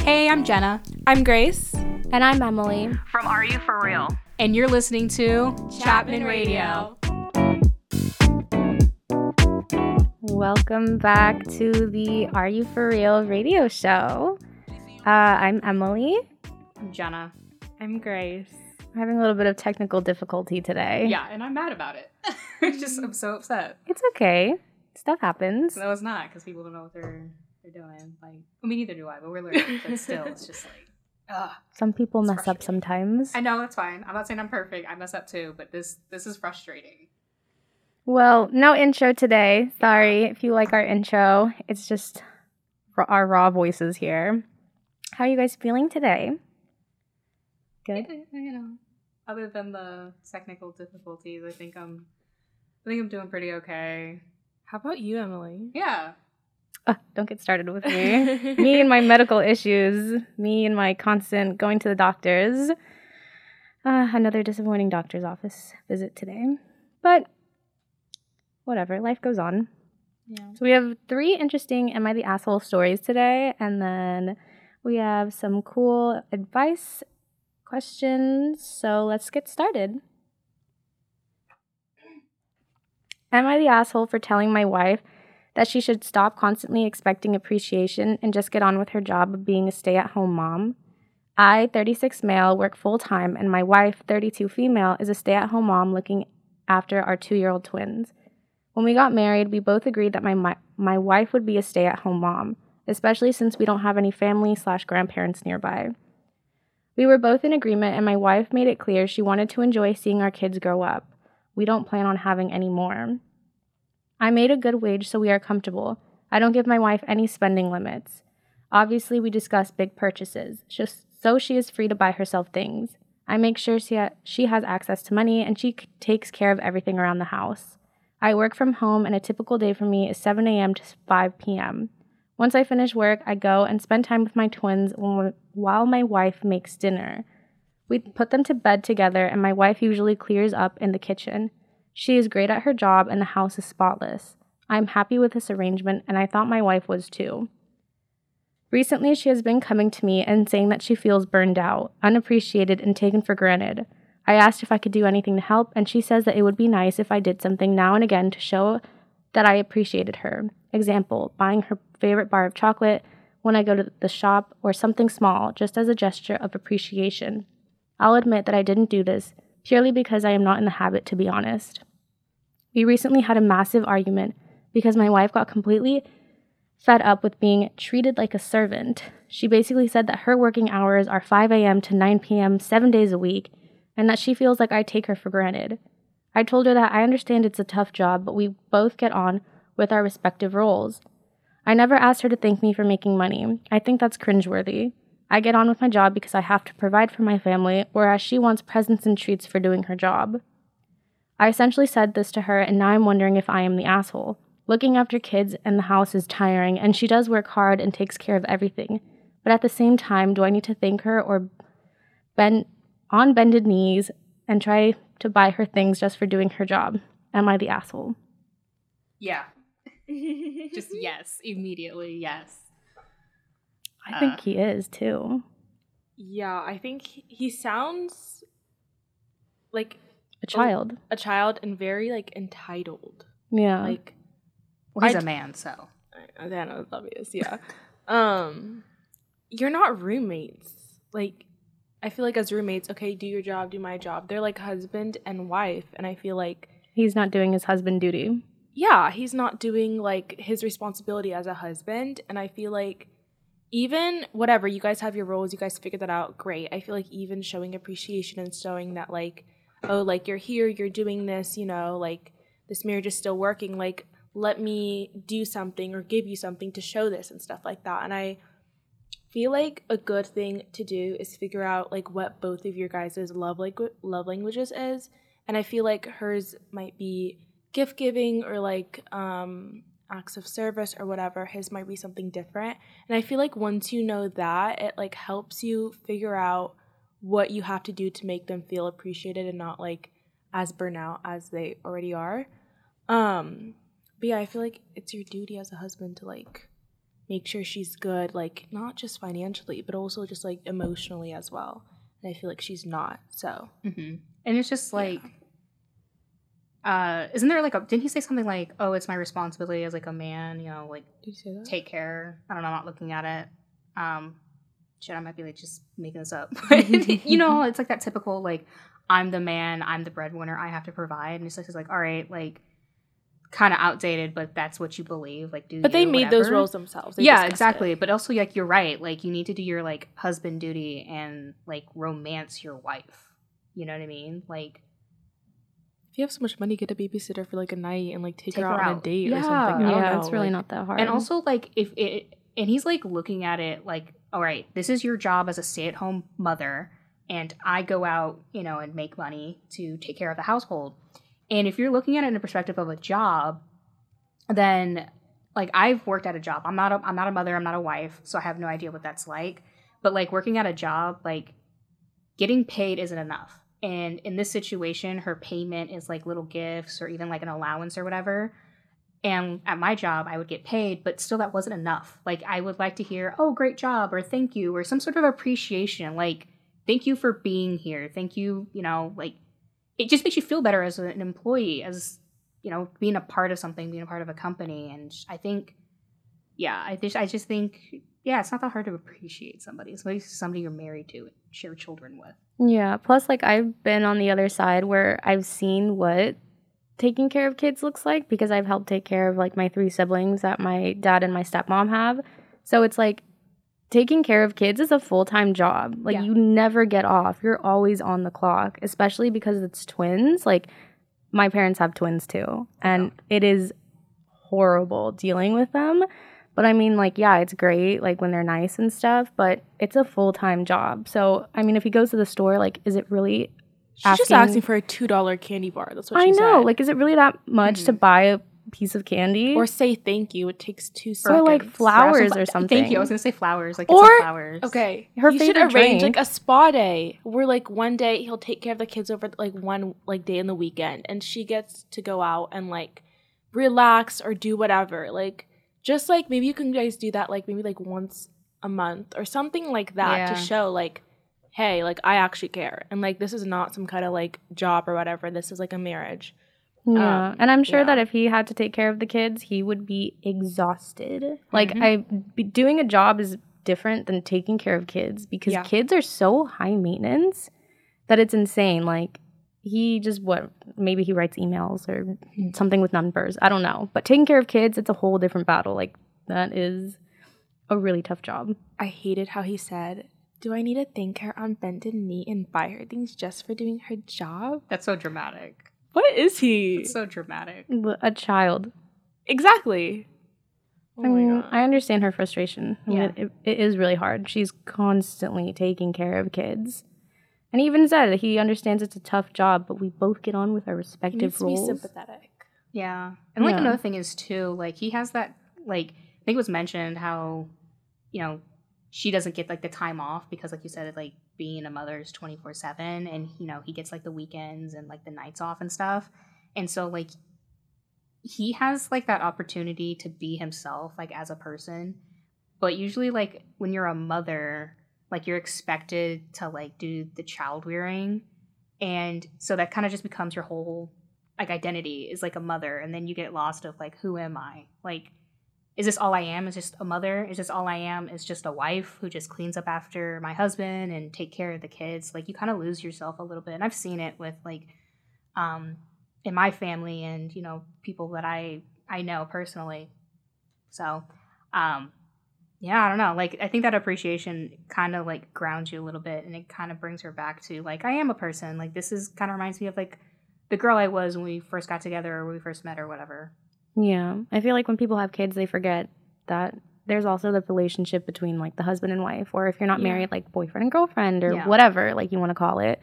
Hey, I'm Jenna. I'm Grace. And I'm Emily. From Are You For Real? And you're listening to Chapman Radio. Welcome back to the Are You For Real radio show. I'm Emily. I'm Jenna. I'm Grace. I'm having a little bit of technical difficulty today. Yeah, and I'm mad about it. I'm so upset. It's okay. Stuff happens. No, it's not, because people don't know what they're doing. Like, I mean, neither do I, but we're learning. But still, it's just like, ugh. Some people mess up sometimes. I know, that's fine. I'm not saying I'm perfect. I mess up too, but this is frustrating. Well, no intro today. Sorry if you like our intro. It's just our raw voices here. How are you guys feeling today? Good? You know, other than the technical difficulties, I think I'm doing pretty okay. How about you, Emily? Yeah. Don't get started with me. Me and my medical issues. Me and my constant going to the doctors. Another disappointing doctor's office visit today. But whatever, life goes on. Yeah. So we have 3 interesting Am I the Asshole stories today. And then we have some cool advice questions. So let's get started. Am I the asshole for telling my wife that she should stop constantly expecting appreciation and just get on with her job of being a stay-at-home mom? I, 36 male, work full-time, and my wife, 32 female, is a stay-at-home mom looking after our 2-year-old twins. When we got married, we both agreed that my wife would be a stay-at-home mom, especially since we don't have any family/grandparents nearby. We were both in agreement, and my wife made it clear she wanted to enjoy seeing our kids grow up. We don't plan on having any more. I made a good wage, so we are comfortable. I don't give my wife any spending limits. Obviously, we discuss big purchases, just so she is free to buy herself things. I make sure she has access to money, and she takes care of everything around the house. I work from home, and a typical day for me is 7 a.m. to 5 p.m. Once I finish work, I go and spend time with my twins while my wife makes dinner. We put them to bed together, and my wife usually clears up in the kitchen. She is great at her job, and the house is spotless. I'm happy with this arrangement, and I thought my wife was too. Recently, she has been coming to me and saying that she feels burned out, unappreciated, and taken for granted. I asked if I could do anything to help, and she says that it would be nice if I did something now and again to show that I appreciated her. Example, buying her favorite bar of chocolate when I go to the shop, or something small, just as a gesture of appreciation. I'll admit that I didn't do this, purely because I am not in the habit, to be honest. We recently had a massive argument because my wife got completely fed up with being treated like a servant. She basically said that her working hours are 5 a.m. to 9 p.m. 7 days a week, and that she feels like I take her for granted. I told her that I understand it's a tough job, but we both get on with our respective roles. I never asked her to thank me for making money. I think that's cringeworthy. I get on with my job because I have to provide for my family, whereas she wants presents and treats for doing her job. I essentially said this to her, and now I'm wondering if I am the asshole. Looking after kids and the house is tiring, and she does work hard and takes care of everything. But at the same time, do I need to thank her or bend on bended knees and try to buy her things just for doing her job? Am I the asshole? Yeah. Just yes. Immediately yes. I think he is, too. Yeah, I think he sounds like a child and very, like, entitled. Yeah. Like, well, he's a man, so. That was obvious, yeah. You're not roommates. Like, I feel like as roommates, okay, do your job, do my job. They're, like, husband and wife, and I feel like he's not doing his husband duty. Yeah, he's not doing, like, his responsibility as a husband, and I feel like even whatever, you guys have your roles, you guys figure that out, great. I feel like even showing appreciation and showing that, like, oh, like, you're here, you're doing this, you know, like, this marriage is still working, like, let me do something or give you something to show this and stuff like that. And I feel like a good thing to do is figure out, like, what both of your guys' love languages is. And I feel like hers might be gift giving or, like, acts of service or whatever. His might be something different, and I feel like once you know that, it, like, helps you figure out what you have to do to make them feel appreciated and not, like, as burnout as they already are. But yeah, I feel like it's your duty as a husband to, like, make sure she's good, like, not just financially, but also just, like, emotionally as well. And I feel like she's not, so. Mm-hmm. And it's just, like, isn't there, like, didn't he say something like, oh, it's my responsibility as, like, a man, you know, like, did you say that? Take care. I don't know, I'm not looking at it. Shit, I might be, like, just making this up. But, you know, it's, like, that typical, like, I'm the man, I'm the breadwinner, I have to provide. And it's, like, all right, like, kind of outdated, but that's what you believe. Like, do. But they made those roles themselves. Yeah, exactly. But also, like, you're right. Like, you need to do your, like, husband duty and, like, romance your wife. You know what I mean? Like, if you have so much money, get a babysitter for, like, a night and, like, take her out on a date or something. Yeah, it's really not that hard. And also, like, if it, and he's, like, looking at it like, all right, this is your job as a stay-at-home mother, and I go out, you know, and make money to take care of the household. And if you're looking at it in the perspective of a job, then, like, I've worked at a job. I'm not a mother. I'm not a wife. So I have no idea what that's like. But, like, working at a job, like, getting paid isn't enough. And in this situation, her payment is, like, little gifts or even, like, an allowance or whatever. And at my job, I would get paid, but still that wasn't enough. Like, I would like to hear, oh, great job, or thank you, or some sort of appreciation. Like, thank you for being here. Thank you, you know, like. It just makes you feel better as an employee, as, you know, being a part of something, being a part of a company. And I think, yeah, I just think, yeah, it's not that hard to appreciate somebody. It's like somebody you're married to and share children with. Yeah. Plus, like, I've been on the other side where I've seen what taking care of kids looks like, because I've helped take care of, like, my 3 siblings that my dad and my stepmom have. So it's like, taking care of kids is a full-time job. Like, you never get off. You're always on the clock, especially because it's twins. Like, my parents have twins, too. And it is horrible dealing with them. But, I mean, like, yeah, it's great, like, when they're nice and stuff. But it's a full-time job. So, I mean, if he goes to the store, like, is it really just asking for a $2 candy bar. That's what she said. I know. Like, is it really that much to buy a piece of candy, or say thank you? It takes 2 seconds. Or, like, flowers or something. Thank you. I was gonna say flowers. Like, or it's like flowers. Okay, her you should arrange drink. Like a spa day, where, like, one day he'll take care of the kids over, like, one, like, day in the weekend, and she gets to go out and, like, relax or do whatever. Like, just, like, maybe you can guys do that, like, maybe, like, once a month or something like that, to show, like, hey, like, I actually care, and, like, this is not some kind of, like, job or whatever. This is, like, a marriage. Yeah, and I'm sure that if he had to take care of the kids, he would be exhausted. Like, doing a job is different than taking care of kids, because kids are so high maintenance that it's insane. Like, he just, maybe he writes emails or something with numbers. I don't know. But taking care of kids, it's a whole different battle. Like, that is a really tough job. I hated how he said, do I need to thank her on bended knee and buy her things just for doing her job? That's so dramatic. What is he? It's so dramatic. A child. Exactly. Oh, I mean, I understand her frustration. Yeah. I mean, it is really hard. She's constantly taking care of kids. And he even said that he understands it's a tough job, but we both get on with our respective roles. He needs to be sympathetic. Yeah. And, like, another thing is, too, like, he has that, like, I think it was mentioned how, you know, she doesn't get, like, the time off because, like you said, like, being a mother is 24/7, and, you know, he gets, like, the weekends and, like, the nights off and stuff. And so, like, he has, like, that opportunity to be himself, like, as a person. But usually, like, when you're a mother, like, you're expected to, like, do the child rearing. And so that kind of just becomes your whole, like, identity is, like, a mother. And then you get lost of, like, who am I? Like, is this all I am? Is just a mother? Is this all I am? Is just a wife who just cleans up after my husband and take care of the kids? Like, you kind of lose yourself a little bit. And I've seen it with, like, in my family and, you know, people that I know personally. So, yeah, I don't know. Like, I think that appreciation kind of, like, grounds you a little bit, and it kind of brings her back to, like, I am a person. Like, this is kind of reminds me of, like, the girl I was when we first got together or when we first met or whatever. Yeah, I feel like when people have kids, they forget that there's also the relationship between, like, the husband and wife, or if you're not married, like, boyfriend and girlfriend or whatever, like, you want to call it.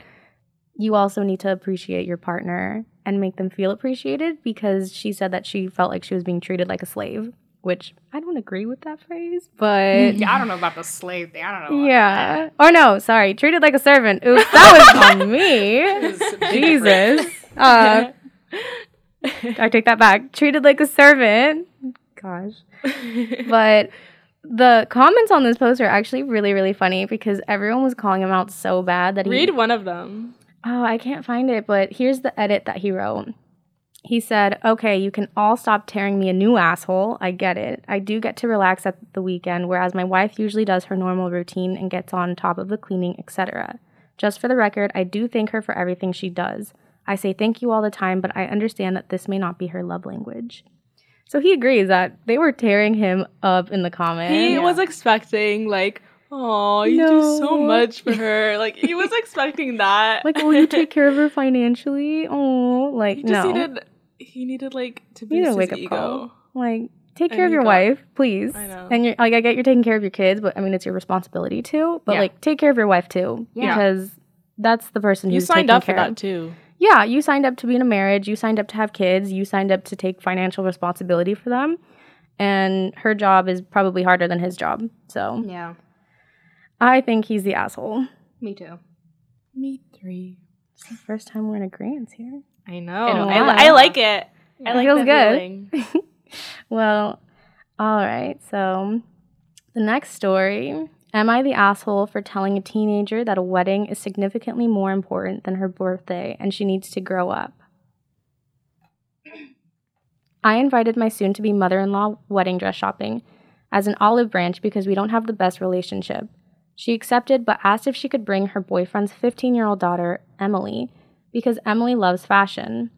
You also need to appreciate your partner and make them feel appreciated, because she said that she felt like she was being treated like a slave, which I don't agree with that phrase, but... I don't know about the slave thing. I don't know. Yeah. Or no, sorry. Treated like a servant. Oops, that was on me. Jesus. I take that back. Treated like a servant. Gosh. But The comments on this post are actually really, really funny because everyone was calling him out so bad that he... Read one of them. Oh, I can't find it, but here's the edit that he wrote. He said, "Okay, you can all stop tearing me a new asshole. I get it. I do get to relax at the weekend, whereas my wife usually does her normal routine and gets on top of the cleaning, etc. Just for the record, I do thank her for everything she does. I say thank you all the time, but I understand that this may not be her love language." So he agrees that they were tearing him up in the comments. He was expecting, like, oh, you do so much for her. Like, he was expecting that. Like, will you take care of her financially? Oh, like, He needed, like, to boost his wake-up ego. Like, take care of your wife, please. I know. And, I get you're taking care of your kids, but, I mean, it's your responsibility, too. But, take care of your wife, too. Yeah. Because that's the person who's taking care of. You signed up for that, too. Yeah, you signed up to be in a marriage. You signed up to have kids. You signed up to take financial responsibility for them. And her job is probably harder than his job. So. Yeah. I think he's the asshole. Me too. Me three. It's the first time we're in agreement here. I know. I like it. Yeah. I like it. Feels good. Well, all right. So the next story. Am I the asshole for telling a teenager that a wedding is significantly more important than her birthday and she needs to grow up? I invited my soon-to-be mother-in-law wedding dress shopping as an olive branch because we don't have the best relationship. She accepted but asked if she could bring her boyfriend's 15-year-old daughter, Emily, because Emily loves fashion.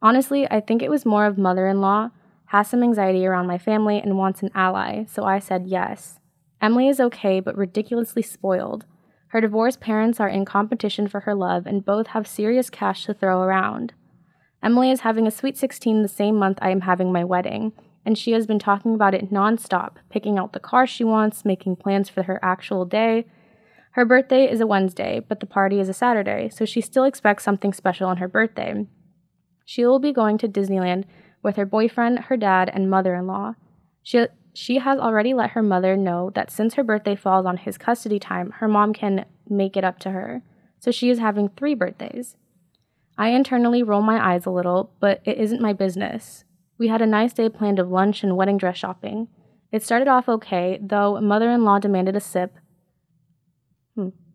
Honestly, I think it was more of mother-in-law has some anxiety around my family and wants an ally, so I said yes. Emily is okay, but ridiculously spoiled. Her divorced parents are in competition for her love, and both have serious cash to throw around. Emily is having a sweet 16 the same month I am having my wedding, and she has been talking about it nonstop, picking out the car she wants, making plans for her actual day. Her birthday is a Wednesday, but the party is a Saturday, so she still expects something special on her birthday. She will be going to Disneyland with her boyfriend, her dad, and mother-in-law. She has already let her mother know that since her birthday falls on his custody time, her mom can make it up to her. So she is having 3 birthdays. I internally roll my eyes a little, but it isn't my business. We had a nice day planned of lunch and wedding dress shopping. It started off okay, though mother-in-law demanded a sip.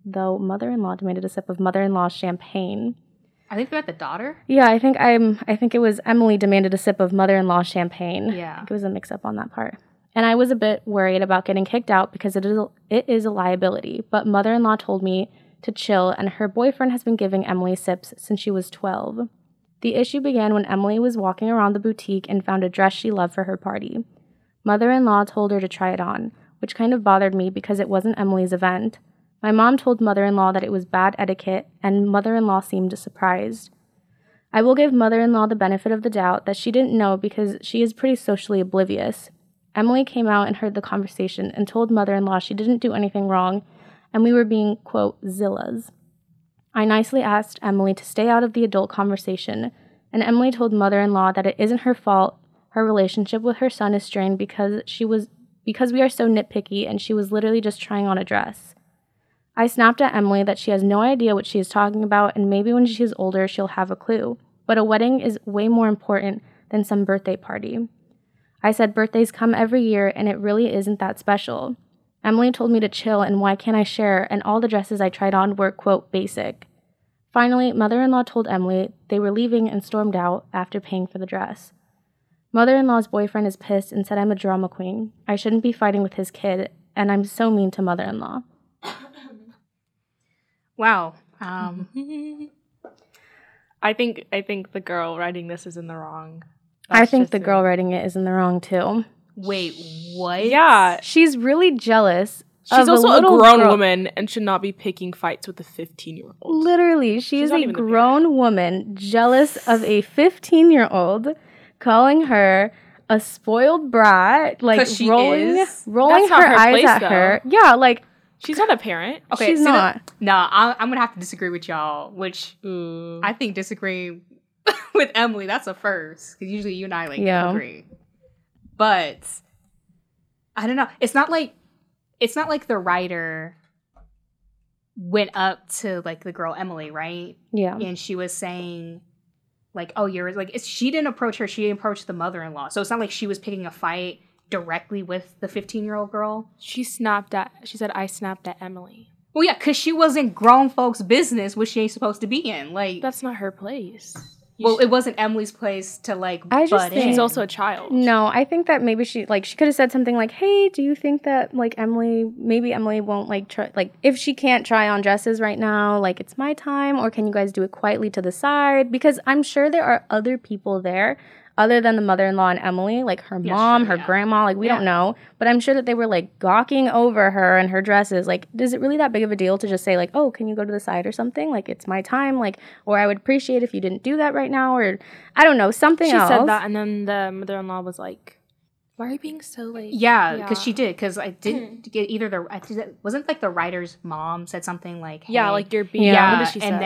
Though mother-in-law demanded a sip of mother-in-law's champagne. I think about the daughter? Yeah, I think it was Emily demanded a sip of mother-in-law's champagne. Yeah. I think it was a mix-up on that part. And I was a bit worried about getting kicked out because it is a liability, but mother-in-law told me to chill, and her boyfriend has been giving Emily sips since she was 12. The issue began when Emily was walking around the boutique and found a dress she loved for her party. Mother-in-law told her to try it on, which kind of bothered me because it wasn't Emily's event. My mom told mother-in-law that it was bad etiquette, and mother-in-law seemed surprised. I will give mother-in-law the benefit of the doubt that she didn't know because she is pretty socially oblivious. Emily came out and heard the conversation and told mother-in-law she didn't do anything wrong and we were being, quote, zillas. I nicely asked Emily to stay out of the adult conversation, and Emily told mother-in-law that it isn't her fault her relationship with her son is strained because we are so nitpicky and she was literally just trying on a dress. I snapped at Emily that she has no idea what she is talking about and maybe when she is older she'll have a clue, but a wedding is way more important than some birthday party. I said birthdays come every year, and it really isn't that special. Emily told me to chill, and why can't I share, and all the dresses I tried on were, quote, basic. Finally, mother-in-law told Emily they were leaving and stormed out after paying for the dress. Mother-in-law's boyfriend is pissed and said I'm a drama queen. I shouldn't be fighting with his kid, and I'm so mean to mother-in-law. Wow. I think the girl writing this is in the wrong. I think the girl writing it is in the wrong, too. Wait, what? Yeah. She's really jealous. She's also a grown woman and should not be picking fights with a 15-year-old. Literally, she is a grown woman jealous of a 15-year-old, calling her a spoiled brat, like rolling her eyes at her. Yeah, like... She's not a parent. Okay, she's not. No, I'm going to have to disagree with y'all, which I think disagreeing... with Emily, that's a first. Because usually you and I, agree. But, I don't know. It's not like the writer went up to, the girl Emily, right? Yeah. And she was saying, she didn't approach her. She approached the mother-in-law. So it's not like she was picking a fight directly with the 15-year-old girl. She said, I snapped at Emily. Well, yeah, because she wasn't grown folks' business, which she ain't supposed to be in. Like, that's not her place. It wasn't Emily's place to, butt in. She's also a child. No, I think that maybe she could have said something like, hey, do you think that, Emily won't, try, if she can't try on dresses right now, it's my time, or can you guys do it quietly to the side? Because I'm sure there are other people there other than the mother-in-law and Emily, her mom, her grandma, we don't know. But I'm sure that they were, gawking over her and her dresses. Is it really that big of a deal to just say, oh, can you go to the side or something? It's my time, or I would appreciate if you didn't do that right now, or I don't know, something else. She said that, and then the mother-in-law was like, why are you being so late? Yeah, because she did, because I didn't get either the writer's mom said something hey. Yeah, you're being, what did she say? And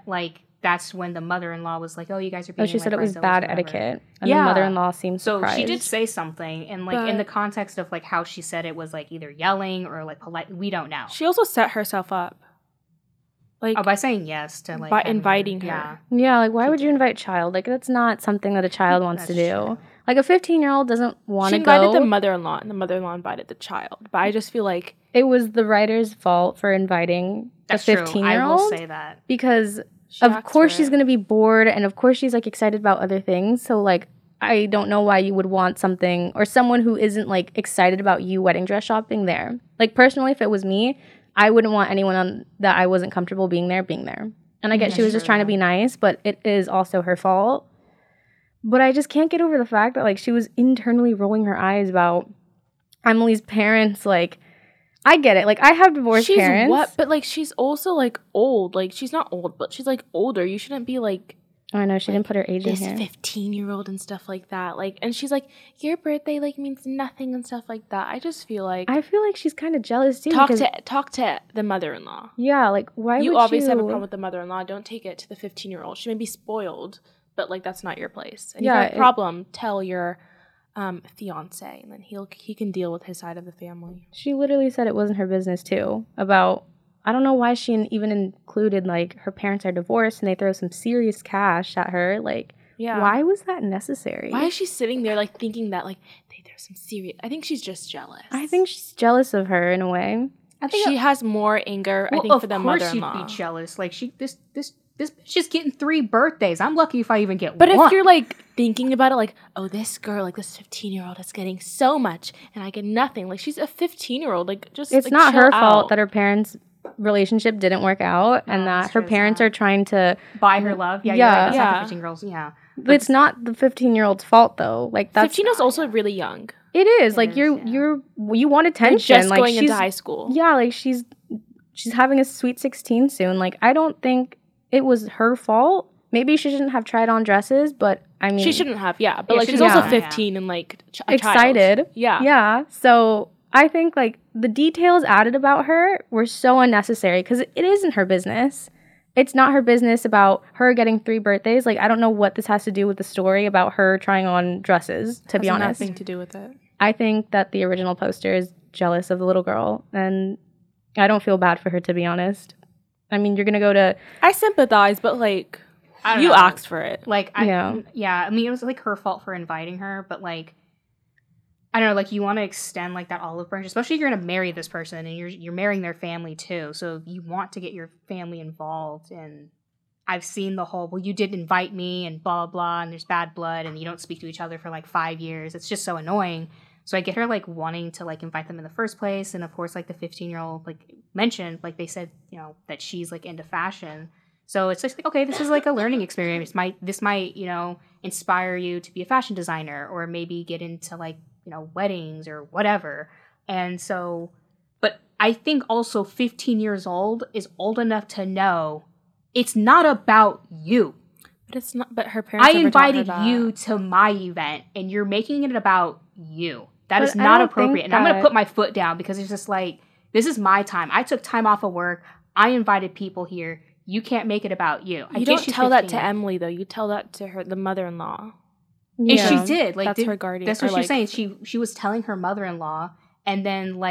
then, that's when the mother-in-law was like, oh, you guys are being... Oh, she said it was bad etiquette. And the mother-in-law seemed surprised. So she did say something. And, but in the context of, how she said it was, either yelling or, polite. We don't know. She also set herself up. By saying yes to, By inviting her. Yeah, why would you invite a child? That's not something that a child wants to do. True. A 15-year-old doesn't want to go. She invited the mother-in-law, and the mother-in-law invited the child. But I just feel like... It was the writer's fault for inviting a 15-year-old. True. I will say that. Because... Of course she's going to be bored, and of course she's, excited about other things. So, I don't know why you would want something or someone who isn't, excited about you wedding dress shopping there. Personally, if it was me, I wouldn't want anyone that I wasn't comfortable being there. And I get she was just trying to be nice, but it is also her fault. But I just can't get over the fact that, she was internally rolling her eyes about Emily's parents, I get it. I have divorced parents. She's what? But, she's also, old. She's not old, but she's, older. You shouldn't be, I know. She didn't put her age in here. This 15-year-old and stuff like that. And she's your birthday, means nothing and stuff like that. I just feel I feel like she's kind of jealous, too. Talk to the mother-in-law. Yeah, why would you... You obviously have a problem with the mother-in-law. Don't take it to the 15-year-old. She may be spoiled, but, that's not your place. And if you have a problem, tell your... fiance, and then he can deal with his side of the family. She literally said it wasn't her business too. About I don't know why she even included her parents are divorced and they throw some serious cash at her. Why was that necessary? Why is she sitting there thinking that they throw some serious? I think she's just jealous. I think she's jealous of her in a way. I think she has more anger. Well, I think for the mother-in-law, of course she'd be jealous. This bitch is getting 3 birthdays. I'm lucky if I even get one. But if you're, thinking about it, oh, this girl, this 15-year-old is getting so much, and I get nothing. She's a 15-year-old. Just It's not her fault that her parents' relationship didn't work out, and that her parents are trying to... Buy her love. Yeah, yeah. It's not the 15-year-old's, But it's not the 15-year-old's fault, though. 15 is also really young. It is. You want attention. You're just going into high school. Yeah, she's having a sweet 16 soon. I don't think... It was her fault. Maybe she shouldn't have tried on dresses, but I mean... She shouldn't have, yeah. But, she's also 15 and, a excited. Child. Yeah. Yeah. So, I think, the details added about her were so unnecessary because it isn't her business. It's not her business about her getting 3 birthdays. I don't know what this has to do with the story about her trying on dresses, to be honest. It has nothing to do with it. I think that the original poster is jealous of the little girl, and I don't feel bad for her, to be honest. I mean, you're going to go to... I sympathize, but, I don't know. Asked for it. I mean, it was, her fault for inviting her, but, I don't know, you want to extend, that olive branch, especially if you're going to marry this person, and you're marrying their family, too, so you want to get your family involved, and I've seen the whole, well, you did invite me, and blah, blah, and there's bad blood, and you don't speak to each other for, 5 years. It's just so annoying. So I get her, wanting to, invite them in the first place. And, of course, the 15-year-old, mentioned, they said, that she's, into fashion. So it's just, okay, this is, a learning experience. This might, inspire you to be a fashion designer or maybe get into, weddings or whatever. And so, but I think also 15 years old is old enough to know it's not about you. But it's not, but her parents never told her that. I invited you to my event, and you're making it about you. That is not appropriate. And I'm going to put my foot down because it's just this is my time. I took time off of work. I invited people here. You can't make it about you. You don't tell that to Emily, though. You tell that to her, the mother-in-law. Yeah. And she did. That's her guardian. That's what she was saying. She was telling her mother-in-law. And then,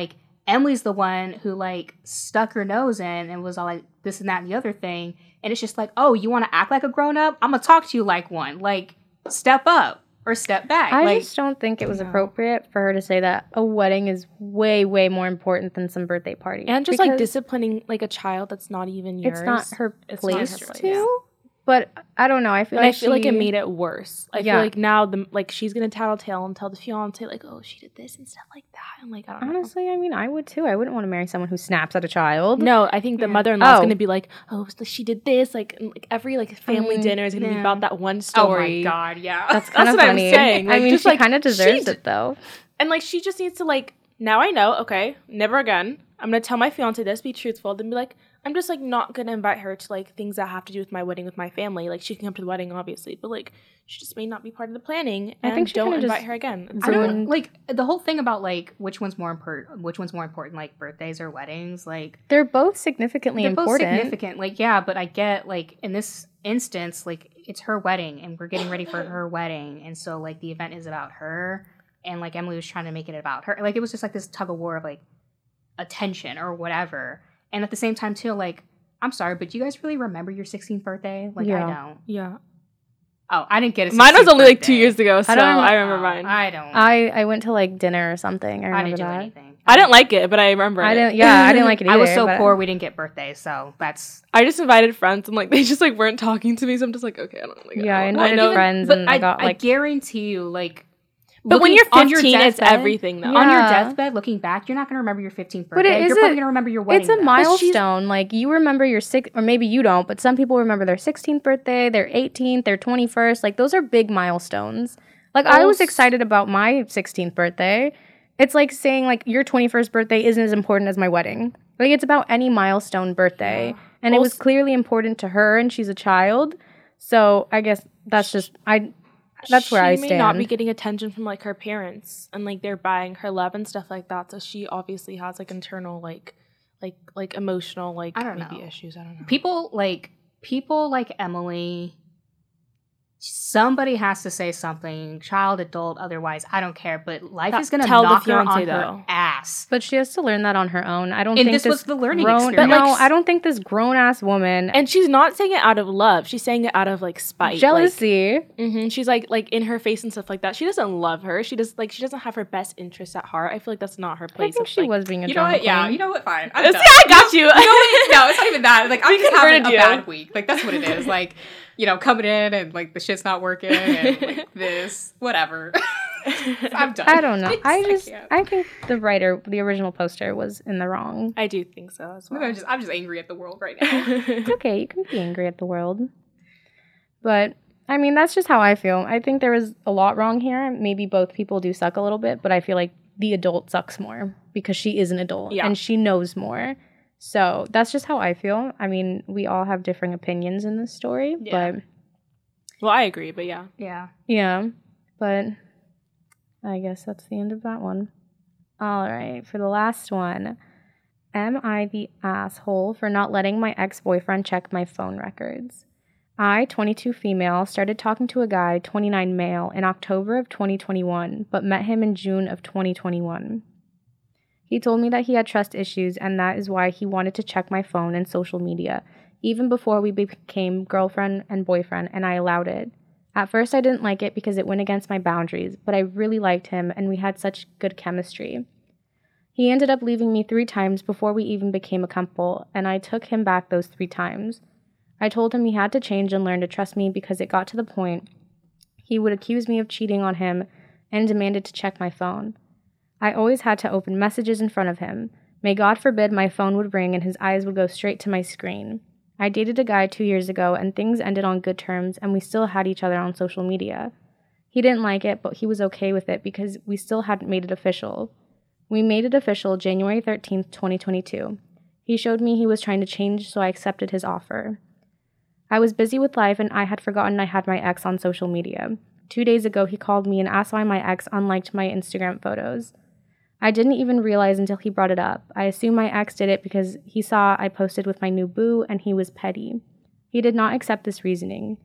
Emily's the one who, stuck her nose in and was all this and that and the other thing. And it's just oh, you want to act like a grown-up? I'm going to talk to you like one. Step up. or step back. I just don't think it was appropriate for her to say that a wedding is way, way more important than some birthday party. And just like disciplining like a child that's not even yours. It's not her place to. But I don't know. I feel like it made it worse. I feel like now she's gonna tattletale and tell the fiance like, oh, she did this and stuff like that. And like, I don't know. Honestly, I mean, I would too. I wouldn't want to marry someone who snaps at a child. No, I think the mother-in-law is gonna be like, oh, so she did this. Like every family dinner is gonna be about that one story. Oh my god, yeah, that's kind of funny. What I'm saying. I mean, just, she kind of deserves it though. And she just needs to now I know. Okay, never again. I'm gonna tell my fiance this. Be truthful. Then be like, I'm just, not going to invite her to, things that have to do with my wedding with my family. She can come to the wedding, obviously. But, she just may not be part of the planning. And I think don't invite her again. I don't, the whole thing about, which one's more important, birthdays or weddings, They're both significantly important. They're both significant. But I get, in this instance, it's her wedding. And we're getting ready for her wedding. And so, the event is about her. And, Emily was trying to make it about her. It was just, this tug of war of, attention or whatever. And at the same time, too, I'm sorry, but do you guys really remember your 16th birthday? Yeah. I don't. Yeah. Oh, I didn't get it. Mine was only, 2 years ago, so I remember mine. I don't. I went to, dinner or something. I didn't do anything. I didn't like it, but I remember it. I didn't like it either. I was so poor, we didn't get birthdays, so that's... I just invited friends, and, they just, weren't talking to me, so I'm just okay, I don't like it. Yeah, I invited friends, and I got, I guarantee you, But when you're 15, it's everything, though. Yeah. On your deathbed, looking back, you're not going to remember your 15th birthday. But it is you're probably going to remember your wedding. It's a milestone. You remember your or maybe you don't, but some people remember their 16th birthday, their 18th, their 21st. Those are big milestones. I was excited about my 16th birthday. It's saying, your 21st birthday isn't as important as my wedding. It's about any milestone birthday. Yeah. And it was clearly important to her, and she's a child. So I guess that's just... That's where I stand. She may not be getting attention from her parents, and they're buying her love and stuff like that. So she obviously has internal emotional I don't maybe know issues. I don't know. People like Emily. Somebody has to say something, child, adult, otherwise, I don't care. But life is going to knock her on her ass. But she has to learn that on her own. I don't think this was the learning experience. But I don't think this grown-ass woman... And she's not saying it out of love. She's saying it out of, spite. Jealousy. Mm-hmm. She's, in her face and stuff like that. She doesn't love her. She just, she doesn't have her best interests at heart. I feel like that's not her place. I think she was being a drama queen. Yeah, you know what? Fine. I'm done. Yeah, I got you. No, it's not even that. I'm just having a bad week. That's what it is. Coming in and the shit's not working and this, whatever. I'm done. I don't know. I think the original poster was in the wrong. I do think so as well. Maybe I'm just angry at the world right now. It's okay. You can be angry at the world. But, I mean, that's just how I feel. I think there was a lot wrong here. Maybe both people do suck a little bit, but I feel like the adult sucks more because she is an adult and she knows more. So that's just how I feel. I mean, we all have differing opinions in this story, but well, I agree, but yeah. But I guess that's the end of that one. All right, for the last one, am I the asshole for not letting my ex-boyfriend check my phone records? I, 22 female, started talking to a guy, 29 male, in October of 2021, but met him in June of 2021. He told me that he had trust issues, and that is why he wanted to check my phone and social media, even before we became girlfriend and boyfriend, and I allowed it. At first, I didn't like it because it went against my boundaries, but I really liked him, and we had such good chemistry. He ended up leaving me 3 times before we even became a couple, and I took him back those 3 times. I told him he had to change and learn to trust me because it got to the point he would accuse me of cheating on him and demanded to check my phone. I always had to open messages in front of him. May God forbid my phone would ring and his eyes would go straight to my screen. I dated a guy 2 years ago and things ended on good terms and we still had each other on social media. He didn't like it, but he was okay with it because we still hadn't made it official. We made it official January 13th, 2022. He showed me he was trying to change, so I accepted his offer. I was busy with life and I had forgotten I had my ex on social media. 2 days ago, he called me and asked why my ex unliked my Instagram photos. I didn't even realize until he brought it up. I assume my ex did it because he saw I posted with my new boo and he was petty. He did not accept this reasoning.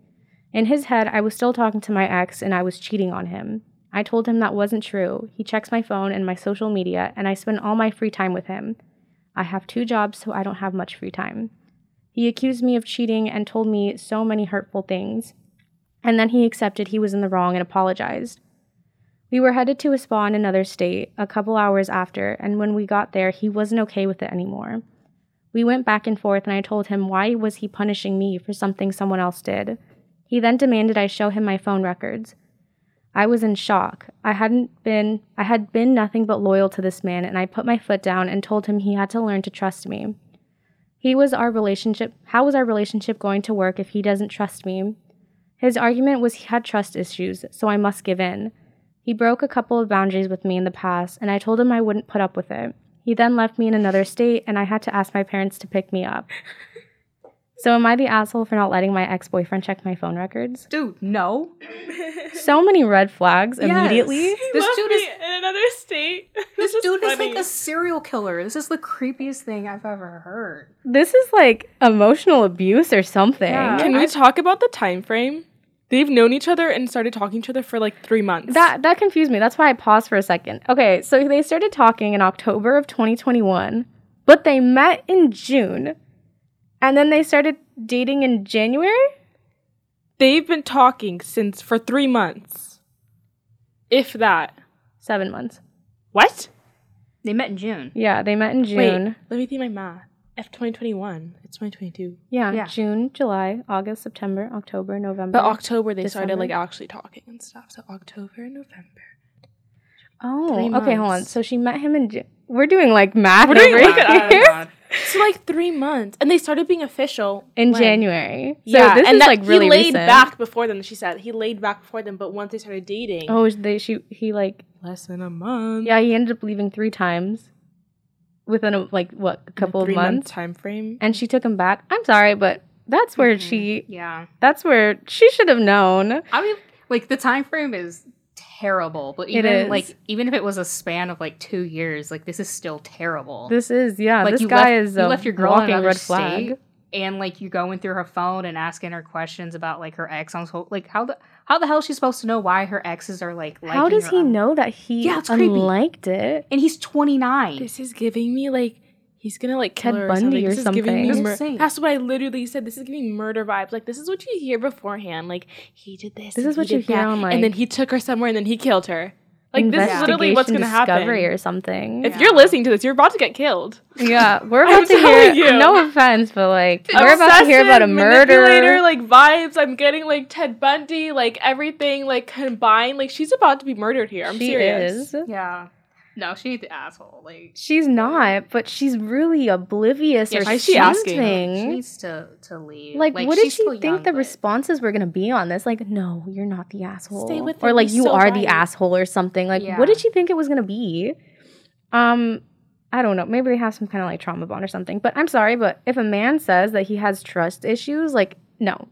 In his head, I was still talking to my ex and I was cheating on him. I told him that wasn't true. He checks my phone and my social media and I spend all my free time with him. I have 2 jobs, so I don't have much free time. He accused me of cheating and told me so many hurtful things. and then he accepted he was in the wrong and apologized. We were headed to a spa in another state a couple hours after, and when we got there, he wasn't okay with it anymore. We went back and forth, and I told him why was he punishing me for something someone else did. He then demanded I show him my phone records. I was in shock. I had been nothing but loyal to this man, and I put my foot down and told him he had to learn to trust me. How was our relationship going to work if he doesn't trust me? His argument was he had trust issues, so I must give in. He broke a couple of boundaries with me in the past, and I told him I wouldn't put up with it. He then left me in another state, and I had to ask my parents to pick me up. So am I the asshole for not letting my ex-boyfriend check my phone records? Dude, no. So many red flags immediately. Yes. This dude is in another state. This dude is like a serial killer. This is the creepiest thing I've ever heard. This is like emotional abuse or something. Yeah. Can we talk about the time frame? They've known each other and started talking to each other for like 3 months. That confused me. That's why I paused for a second. Okay, so they started talking in October of 2021, but they met in June. And then they started dating in January? They've been talking for 3 months. If that. 7 months. What? They met in June. Yeah, they met in June. Wait, let me do my math. F2021. It's 2022. Yeah, June, July, August, September, October, November. But October they started like actually talking and stuff. So October, November. Oh, 3 months. Okay, hold on. So she met him in June. We're doing like math over here. So like 3 months, and they started being official in January. So yeah, this is like really recent. He laid back before them. She said he laid back before them, but once they started dating, he like less than a month. Yeah, he ended up leaving 3 times within a couple of months time frame, and she took him back. I'm sorry, but that's where that's where she should have known. I mean, like the time frame is terrible, but even if it was a span of like 2 years, like this is still terrible. This is this guy is you left your girl in another state, and like you're going through her phone and asking her questions about like her ex. Like how the hell is she supposed to know why her exes are like? How does he know that he unliked it? And he's 29. This is giving me like he's gonna like Ted Bundy or something. That's what I literally said. This is giving murder vibes. Like this is what you hear beforehand. Like he did this. This is what you hear on like, and then he took her somewhere and then he killed her. Like this is literally what's gonna happen or something. If you're listening to this, you're about to get killed. Yeah, we're about to hear. You. No offense, but like we're about to hear about a murder. Like vibes. I'm getting like Ted Bundy. Like everything. Like combined. Like she's about to be murdered here. I'm serious. Is. Yeah. No, she's the asshole. Like she's not, but she's really oblivious or something. She needs to leave. Like what did she think the responses were gonna be on this? Like, no, you're not the asshole. Stay with or like you so are right. The asshole or something. Like, what did she think it was gonna be? I don't know. Maybe they have some kind of like trauma bond or something. But I'm sorry, but if a man says that he has trust issues, like no,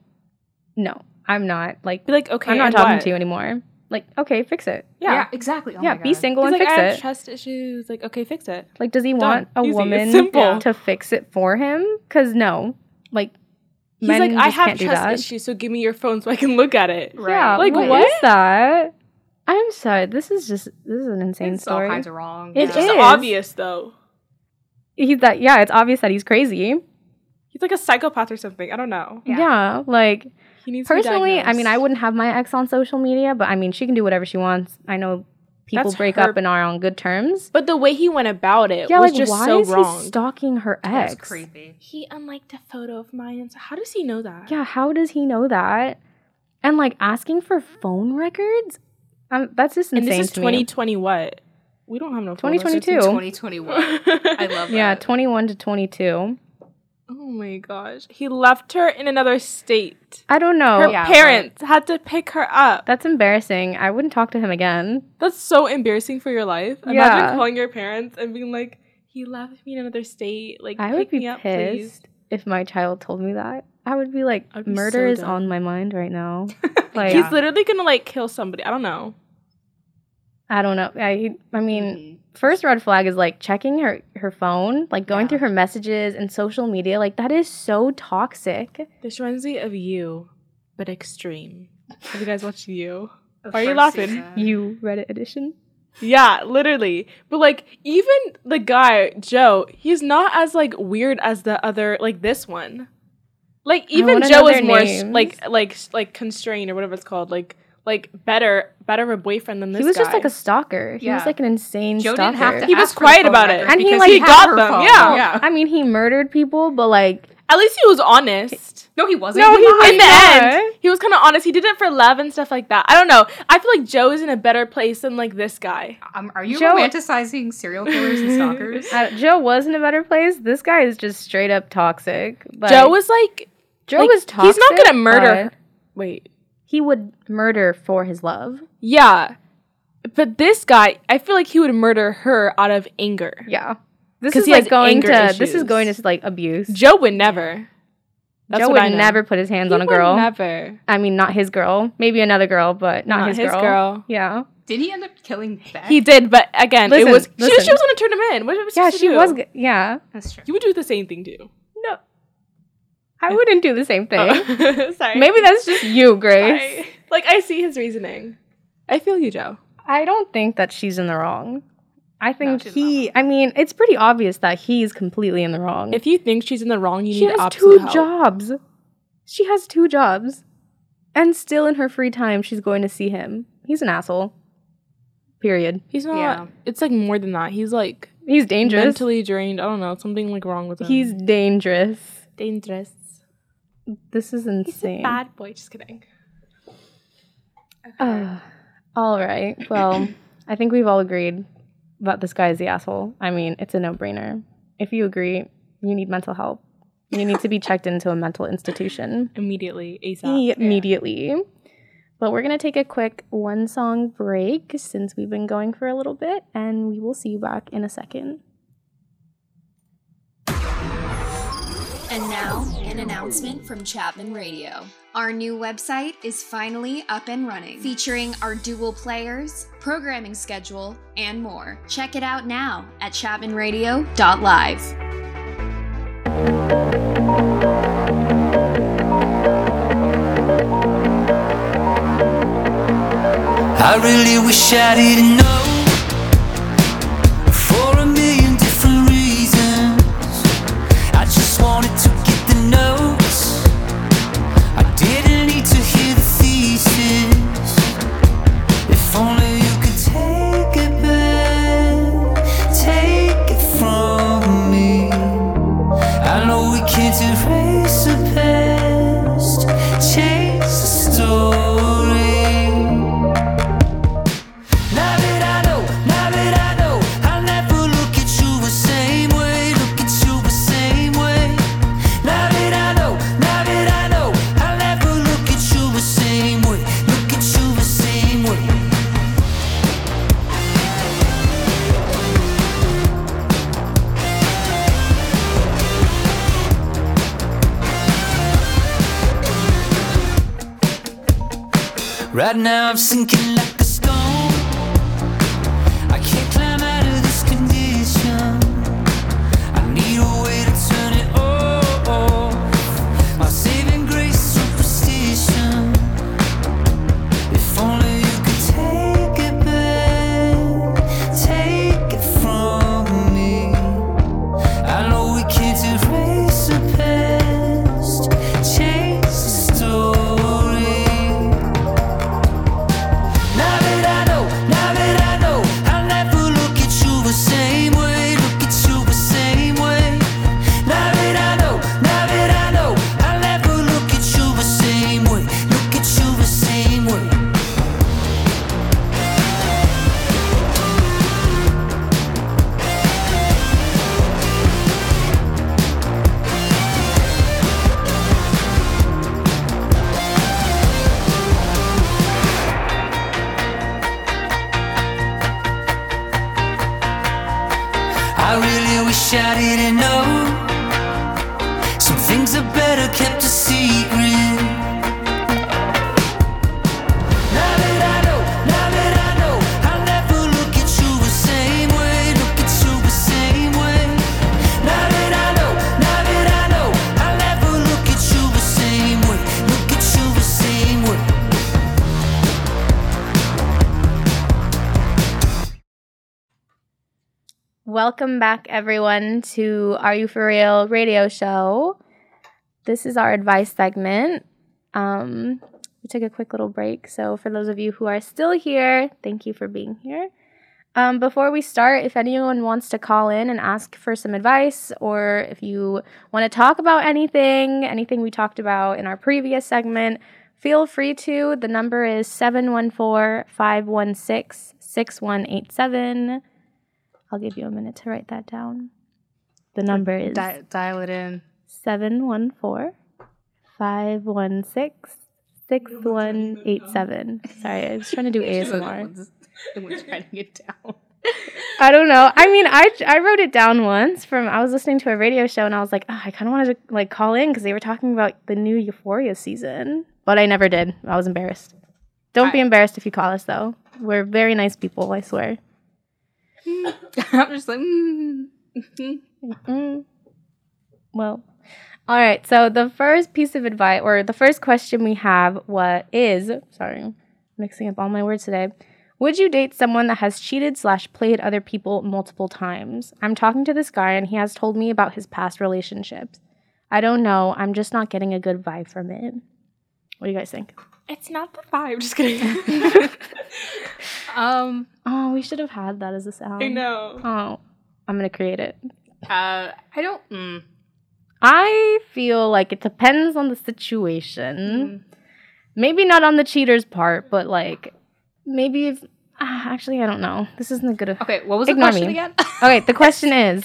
I'm not. Like, be like, okay, I'm not talking to you anymore. Like, okay, fix it. Yeah, exactly. Oh yeah, my God. Be single and fix it. I have trust issues. Like, okay, fix it. Like, does he want a woman to fix it for him? Because no. Like, he's men like, I have trust issues, so give me your phone so I can look at it. Right. Yeah, like, what is that? I'm sorry. This is an insane story. It's all kinds of wrong. It's just obvious, though. It's obvious that he's crazy. He's like a psychopath or something. I don't know. Yeah like... Personally, I mean, I wouldn't have my ex on social media, but I mean, she can do whatever she wants. I know people break up and are on good terms. But the way he went about it was like, just so wrong. Why is he stalking her ex? That's creepy. He unliked a photo of mine. So how does he know that? Yeah, how does he know that? And like asking for phone records? That's just insane to me. And this is 2020 what? We don't have no phone records. 2021. I love that. Yeah, 21 to 22. Oh my gosh. He left her in another state. I don't know. Her parents had to pick her up. That's embarrassing. I wouldn't talk to him again. That's so embarrassing for your life. Yeah. Imagine calling your parents and being like, he left me in another state. Like, I would be pissed if my child told me that. I would be like, murder is on my mind right now. Like, he's literally going to like kill somebody. I don't know. I mean, first red flag is like checking her phone, like going through her messages and social media. Like that is so toxic. This reminds me of You, but extreme. Have you guys watched You? Why are you laughing? Season. You Reddit edition. Yeah, literally. But like even the guy, Joe, he's not as like weird as the other, like this one. Like even Joe is more like constrained or whatever it's called. Like better of a boyfriend than this guy. He was just like a stalker. He was like an insane Joe stalker. Didn't have to he was quiet about it, and he like he got them. Yeah. I mean, he murdered people, but like at least he was honest. No, he wasn't. No, he in the end, he was kind of honest. He did it for love and stuff like that. I don't know. I feel like Joe is in a better place than like this guy. Are you romanticizing serial killers and stalkers? Joe was in a better place. This guy is just straight up toxic. But Joe was toxic. He's not gonna murder her. Wait. He would murder for his love. Yeah. But this guy, I feel like he would murder her out of anger. Yeah. This is like going to issues. This is going to like abuse. Joe would never. That's Joe would never put his hands on a girl. Never. I mean, not his girl. Maybe another girl, but not his girl. Yeah. Did he end up killing Beth? He did, but again, listen, it was she was going to turn him in. What was she was yeah. That's true. You would do the same thing too. No. I wouldn't do the same thing. Oh. Sorry. Maybe that's just you, Grace. Sorry. Like, I see his reasoning. I feel you, Joe. I don't think that she's in the wrong. I think I mean, it's pretty obvious that he's completely in the wrong. If you think she's in the wrong, she need absolute help. She has 2 jobs. And still in her free time, she's going to see him. He's an asshole. Period. He's not. Yeah. It's, like, more than that. He's, like... He's dangerous. Mentally drained. I don't know. Something, like, wrong with him. He's dangerous. Dangerous. This is insane. He's a bad boy. Just kidding. Okay. All right. Well, I think we've all agreed about this guy is the asshole. I mean, it's a no-brainer. If you agree, you need mental help. You need to be checked into a mental institution. Immediately. ASAP. Immediately. Yeah. But we're going to take a quick one-song break since we've been going for a little bit, and we will see you back in a second. And now, an announcement from Chapman Radio. Our new website is finally up and running, featuring our dual players, programming schedule, and more. Check it out now at chapmanradio.live. I really wish I didn't know. Wanted to get the notes. I didn't need to hear the thesis. If only you could take it back, take it from me. I know we can't erase the past, change the story. Right now I'm sinking like a stone. I can't climb out of this condition. I need a way to turn it off. My saving grace, superstition. If only you could take it back, take it from me. I know we can't erase the past, change the story. Welcome back, everyone, to Are You For Real radio show. This is our advice segment. We took a quick little break. So for those of you who are still here, thank you for being here. Before we start, if anyone wants to call in and ask for some advice, or if you want to talk about anything we talked about in our previous segment, feel free to. The number is 714-516-6187. I'll give you a minute to write that down. The number is... Dial it in. 714-516-6187. Sorry, I was trying to do ASMR. And we're writing it down. I don't know. I mean, I wrote it down once. I was listening to a radio show, and I was like, oh, I kind of wanted to call in because they were talking about the new Euphoria season, but I never did. I was embarrassed. Don't be embarrassed if you call us, though. We're very nice people, I swear. I'm just like, Well, all right. So the first piece of advice, or the first question we have, sorry, mixing up all my words today. Would you date someone that has cheated/played other people multiple times? I'm talking to this guy, and he has told me about his past relationships. I don't know. I'm just not getting a good vibe from it. What do you guys think? It's not the vibe. Just kidding. Oh, we should have had that as a sound. I know. Oh, I'm going to create it. I feel like it depends on the situation. Mm. Maybe not on the cheater's part, but like... Maybe if... actually, I don't know. This isn't a good... Okay, what was the question again? Okay, the question is,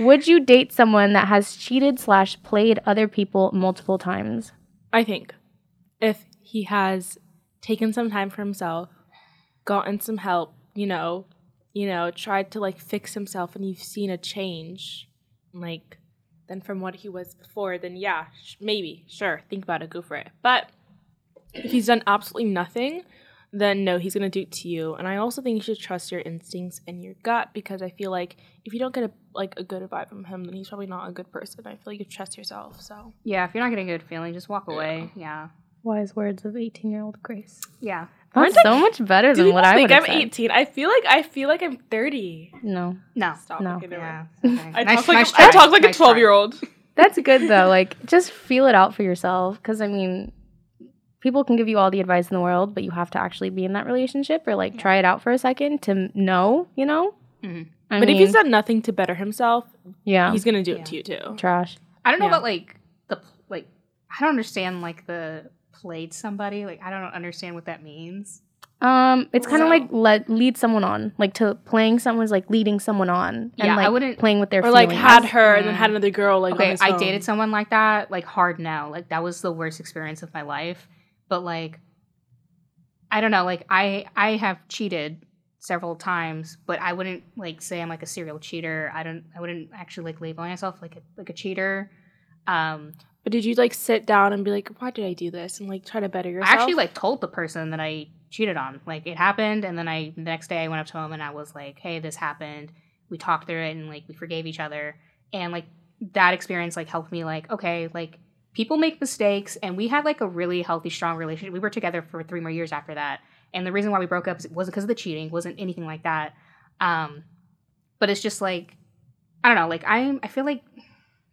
would you date someone that has cheated/played other people multiple times? I think if he has taken some time for himself, gotten some help, you know, tried to, like, fix himself, and you've seen a change, like, then from what he was before, then yeah, maybe, sure, think about it, go for it. But if he's done absolutely nothing... then no, he's going to do it to you. And I also think you should trust your instincts and your gut, because I feel like if you don't get a good vibe from him, then he's probably not a good person. I feel like you trust yourself, so. Yeah, if you're not getting a good feeling, just walk away. Yeah. Wise words of 18-year-old Grace. Yeah. That's so much better than what I would have said. Do you think I'm 18? I feel like I'm 30. No. Stop. No. Okay, yeah. Okay. I talk like a 12-year-old. That's good, though. Like, just feel it out for yourself, because, I mean... People can give you all the advice in the world, but you have to actually be in that relationship or, like, try it out for a second to know, you know? Mm-hmm. But if he's done nothing to better himself, he's going to do it to you, too. Trash. I don't know about, like, I don't understand, like, the played somebody. Like, I don't understand what that means. It's kind of like lead someone on. Like, to playing someone is, like, leading someone on. Yeah, and, like, I wouldn't... Playing with their feelings. Or, like, had her and then had another girl, like, okay, I dated someone like that, like, hard now. Like, that was the worst experience of my life. But, like, I don't know, like, I have cheated several times, but I wouldn't, like, say I'm, like, a serial cheater. I wouldn't actually, like, label myself like a cheater. But did you, like, sit down and be like, why did I do this? And, like, try to better yourself? I actually, like, told the person that I cheated on. Like, it happened, and then the next day I went up to him and I was like, hey, this happened. We talked through it, and, like, we forgave each other. And, like, that experience, like, helped me, like, okay, like, people make mistakes, and we had, like, a really healthy, strong relationship. We were together for 3 more years after that. And the reason why we broke up wasn't because of the cheating, wasn't anything like that. But it's just, like, I don't know. Like, I feel like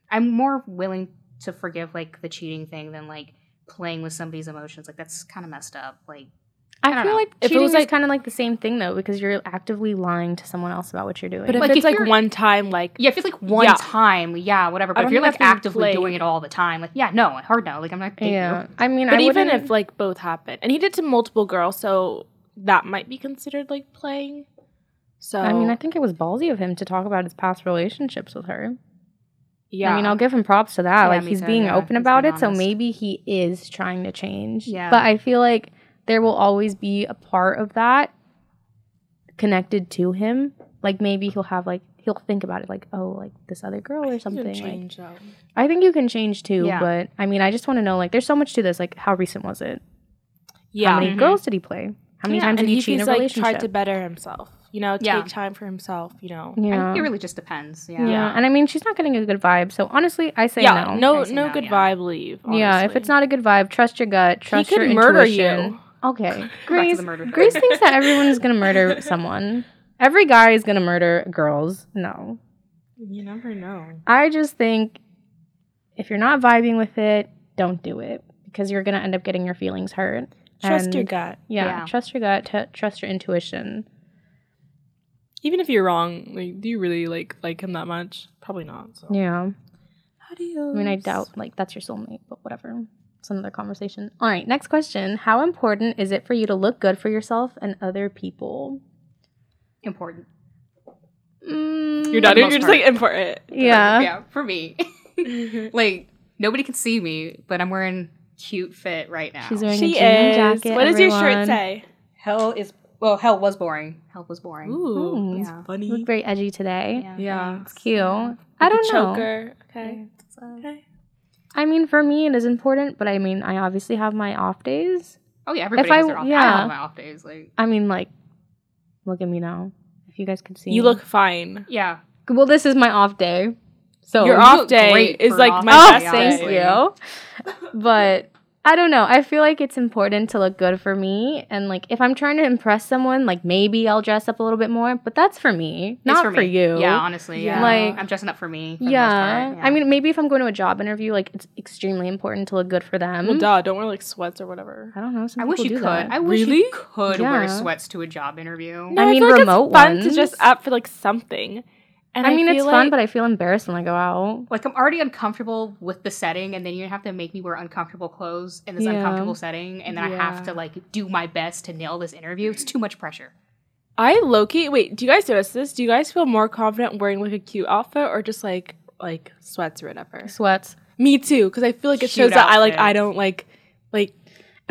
I'm more willing to forgive, like, the cheating thing than, like, playing with somebody's emotions. Like, that's kind of messed up. Like, I feel like cheating is kind of like the same thing, though, because you're actively lying to someone else about what you're doing. But if it's like one time, like... Yeah, if it's like one time, yeah, whatever. But if you're like actively doing it all the time, like, yeah, no, hard no. Like, I'm not... Yeah, I mean, but even if like both happen. And he did to multiple girls, so that might be considered like playing. So I mean, I think it was ballsy of him to talk about his past relationships with her. Yeah. I mean, I'll give him props to that. Like, he's being open about it, so maybe he is trying to change. Yeah. But I feel like... there will always be a part of that connected to him. Like, maybe he'll have, like, he'll think about it, like, oh, like, this other girl or something. I think you can change, though. I think you can change, too. Yeah. But, I mean, I just want to know, like, there's so much to this. Like, how recent was it? Yeah. How many girls did he play? How many times did he cheat in a relationship? Tried to better himself. You know, take time for himself, you know. Yeah. I think it really just depends. Yeah. Yeah. And I mean, she's not getting a good vibe. So honestly, I say no. No good vibe, leave. Honestly. Yeah, if it's not a good vibe, trust your gut, trust your intuition. He could murder you. Okay. Grace thinks that everyone is going to murder someone. Every guy is going to murder girls. No. You never know. I just think If you're not vibing with it, don't do it, because you're going to end up getting your feelings hurt. Trust your gut. Yeah. Trust your gut. Trust your intuition. Even if you're wrong, like, do you really like him that much? Probably not. So. Yeah. How do you? I mean, I doubt that's your soulmate, but whatever. It's another conversation. All right. Next question. How important is it for you to look good for yourself and other people? Important. You're done. You're just important. Yeah. Yeah. For me. Nobody can see me, but I'm wearing cute fit right now. She's wearing a jean jacket. What does your shirt say? Hell was boring. Hell was boring. Ooh, that's funny. You look very edgy today. Yeah. It's cute. Yeah. I don't know. Choker. Okay. Yeah. Okay. I mean, for me, it is important, but I mean, I obviously have my off days. Oh, yeah. Everybody has their off days. Yeah. I have my off days. I mean, look at me now. If you guys could see me. You look fine. Yeah. Well, this is my off day. So your off day is my best day. Oh, thank you. But I don't know. I feel like it's important to look good for me. And if I'm trying to impress someone, maybe I'll dress up a little bit more. But that's for me, not for you. Yeah, honestly. Yeah. I'm dressing up for me. For the most part. I mean, maybe if I'm going to a job interview, it's extremely important to look good for them. Well, duh. Don't wear sweats or whatever. I don't know. I wish you could. That. I wish really? You could wear sweats to a job interview. No, I mean, remote ones. It's fun to dress up for something. And I mean, it's fun, but I feel embarrassed when I go out. I'm already uncomfortable with the setting, and then you have to make me wear uncomfortable clothes in this uncomfortable setting, and then I have to, do my best to nail this interview. It's too much pressure. I low-key... Wait, do you guys notice this? Do you guys feel more confident wearing, a cute outfit or just, sweats or whatever? Sweats. Me too, because I feel like it cute shows outfit. That I don't,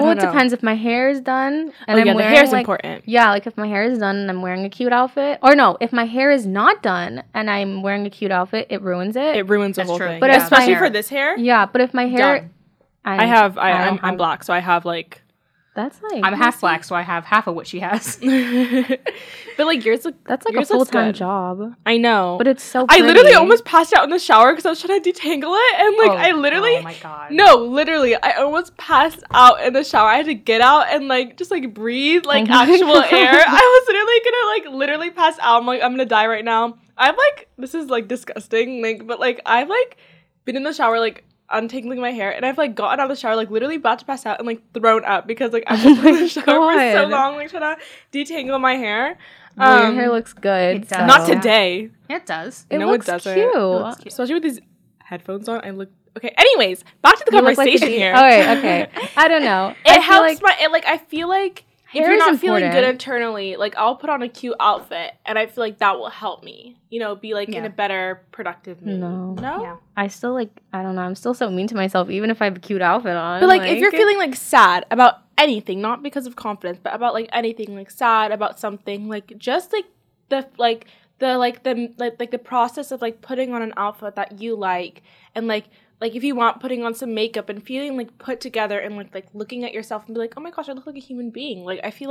Well, it depends if my hair is done and I'm wearing the hair's important. Yeah, if my hair is done and I'm wearing a cute outfit, or no, if my hair is not done and I'm wearing a cute outfit, it ruins it. It ruins the whole thing. But especially for this hair. Yeah, but if my hair, I'm black, so I have I'm half black, so I have half of what she has. But yours look that's like yours a full-time job. I know, but it's so pretty. I literally almost passed out in the shower because I was trying to detangle it, and oh my god, no, literally, I almost passed out in the shower. I had to get out and just breathe actual air. I was literally gonna literally pass out. I'm I'm gonna die right now. I'm this is disgusting. But I've been in the shower untangling my hair, and I've gotten out of the shower literally about to pass out and thrown up because I've been in the shower for so long trying to detangle my hair. Your hair looks good. It does. Not today. Yeah, it does. It doesn't. Cute. It looks cute. Especially with these headphones on, I look okay. Anyways, back to the conversation here. All right, okay. I don't know. It helps I feel like if you're not feeling good internally, I'll put on a cute outfit, and I feel that will help me, be in a better, productive mood. No? Yeah. I still, I don't know. I'm still so mean to myself, even if I have a cute outfit on. But, if you're feeling, sad about anything, not because of confidence, but about, anything, sad about something, just, the process of, putting on an outfit that you like, and, if you want, putting on some makeup and feeling, put together and, looking at yourself and be oh, my gosh, I look like a human being. I feel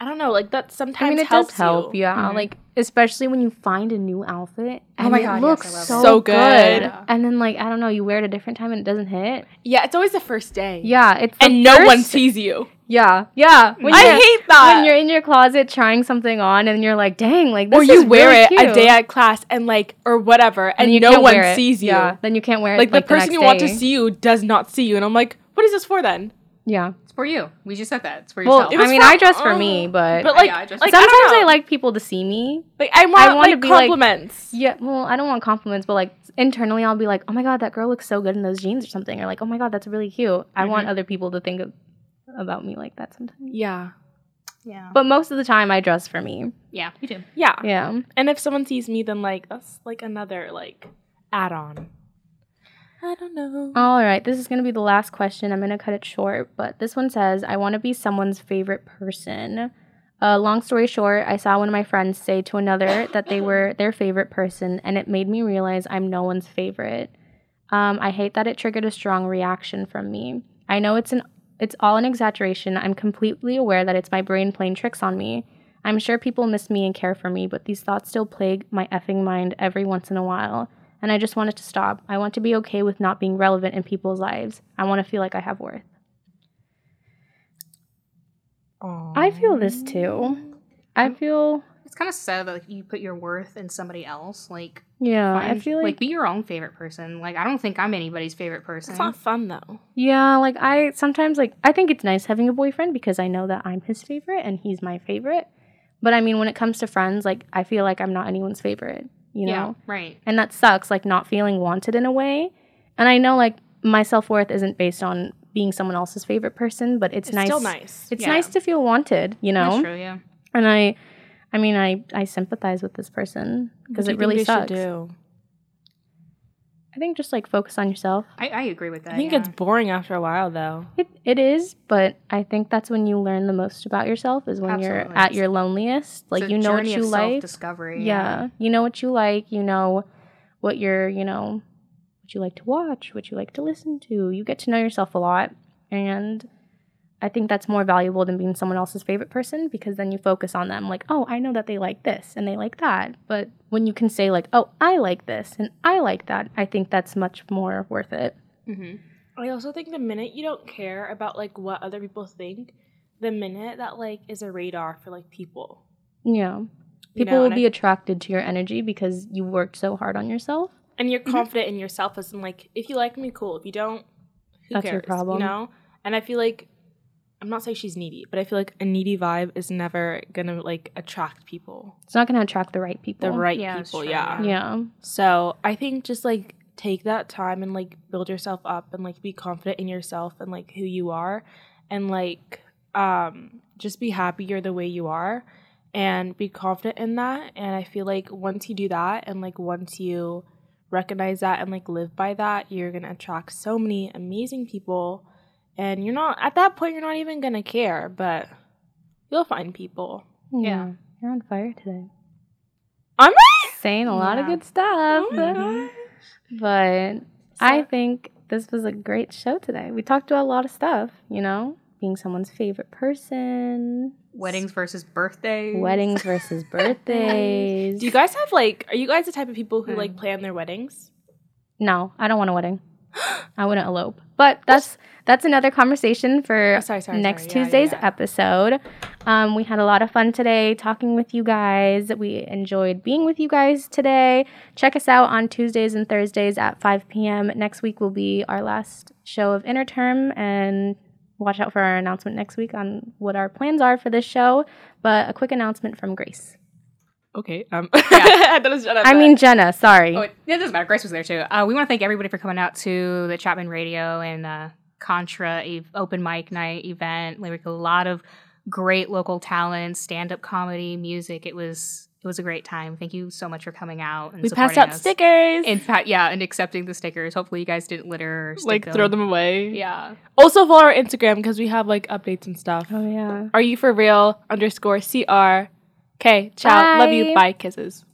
I don't know. That sometimes helps you. I mean, it does help, yeah. Mm-hmm. Especially when you find a new outfit. And oh, my God. It looks so good. Yeah. And then, I don't know, you wear it a different time and it doesn't hit. Yeah, it's always the first day. Yeah, it's and no one sees you. Yeah, yeah. I hate that. When you're in your closet trying something on and you're dang, this is really cute. Or you wear it a day at class and or whatever, and no one sees you. Yeah, then you can't wear it the person you want to see you does not see you. And I'm what is this for then? Yeah. It's for you. We just said that. It's for yourself. Well, I mean, I dress for me, but sometimes I like people to see me. I want compliments. Yeah, well, I don't want compliments, but internally I'll be oh my God, that girl looks so good in those jeans or something. Or oh my God, that's really cute. Mm-hmm. I want other people to think about me like that sometimes. Yeah. Yeah. But most of the time I dress for me. Yeah, you do. Yeah. Yeah. And if someone sees me, then that's another add-on. I don't know. All right. This is going to be the last question. I'm going to cut it short. But this one says, I want to be someone's favorite person. Long story short, I saw one of my friends say to another that they were their favorite person, and it made me realize I'm no one's favorite. I hate that it triggered a strong reaction from me. I know it's all an exaggeration. I'm completely aware that it's my brain playing tricks on me. I'm sure people miss me and care for me, but these thoughts still plague my effing mind every once in a while. And I just want it to stop. I want to be okay with not being relevant in people's lives. I want to feel I have worth. Aww. I feel this too. I feel It's kind of sad that, like, you put your worth in somebody else. Like, yeah, find, I feel like be your own favorite person. Like, I don't think I'm anybody's favorite person. It's not fun though. Yeah, like I sometimes, like, I think it's nice having a boyfriend because I know that I'm his favorite and he's my favorite. But I mean, when it comes to friends, like, I feel like I'm not anyone's favorite. You know, yeah, right? And that sucks. Like, not feeling wanted in a way. And I know, like, my self-worth isn't based on being someone else's favorite person, but it's nice. Still nice. It's nice to feel wanted. You know. That's true. Yeah. And I mean, I sympathize with this person because it really sucks. What do you think they should do? I think just, like, focus on yourself. I agree with that. I think it's boring after a while, though. It is, but I think that's when you learn the most about yourself is when you're at your loneliest. Like, you know what you like. Self-discovery. Yeah. You know what you like. You know what you're, you know, what you like to watch, what you like to listen to. You get to know yourself a lot, and I think that's more valuable than being someone else's favorite person because then you focus on them. Like, oh, I know that they like this and they like that. But when you can say, like, oh, I like this and I like that, I think that's much more worth it. Mm-hmm. I also think the minute you don't care about, like, what other people think, the minute that, like, is a radar for, like, people. Yeah. People will be attracted to your energy because you worked so hard on yourself. And you're confident in yourself as in, like, if you like me, cool. If you don't, who cares? Your problem. You know? And I feel like, I'm not saying she's needy, but I feel like a needy vibe is never going to, like, attract people. It's not going to attract the right people. Yeah. So I think just, like, take that time and, like, build yourself up and, like, be confident in yourself and, like, who you are. And, like, just be happy you're the way you are and be confident in that. And I feel like once you do that and, like, once you recognize that and, like, live by that, you're going to attract so many amazing people. And you're not, at that point, you're not even going to care, but you'll find people. Yeah. You're on fire today. I'm saying a lot of good stuff. Oh, but I think this was a great show today. We talked about a lot of stuff, you know, being someone's favorite person. Weddings versus birthdays. Do you guys have, like, are you guys the type of people who, like, plan their weddings? No, I don't want a wedding. I wouldn't elope. But that's another conversation for next Tuesday's episode. We had a lot of fun today talking with you guys. We enjoyed being with you guys today. Check us out on Tuesdays and Thursdays at 5 p.m. Next week will be our last show of Interterm, and watch out for our announcement next week on what our plans are for this show. But a quick announcement from Grace. Okay. Jenna, sorry. Oh, it doesn't matter. Grace was there, too. We want to thank everybody for coming out to the Chapman Radio and Contra open mic night event. Like, a lot of great local talent, stand-up comedy, music. It was a great time. Thank you so much for coming out and supporting us. We passed out stickers. And accepting the stickers. Hopefully you guys didn't litter or stick them. Throw them away. Yeah. Also follow our Instagram because we have, like, updates and stuff. Oh, yeah. Are you for real _CR? Okay, ciao. Bye. Love you. Bye. Kisses.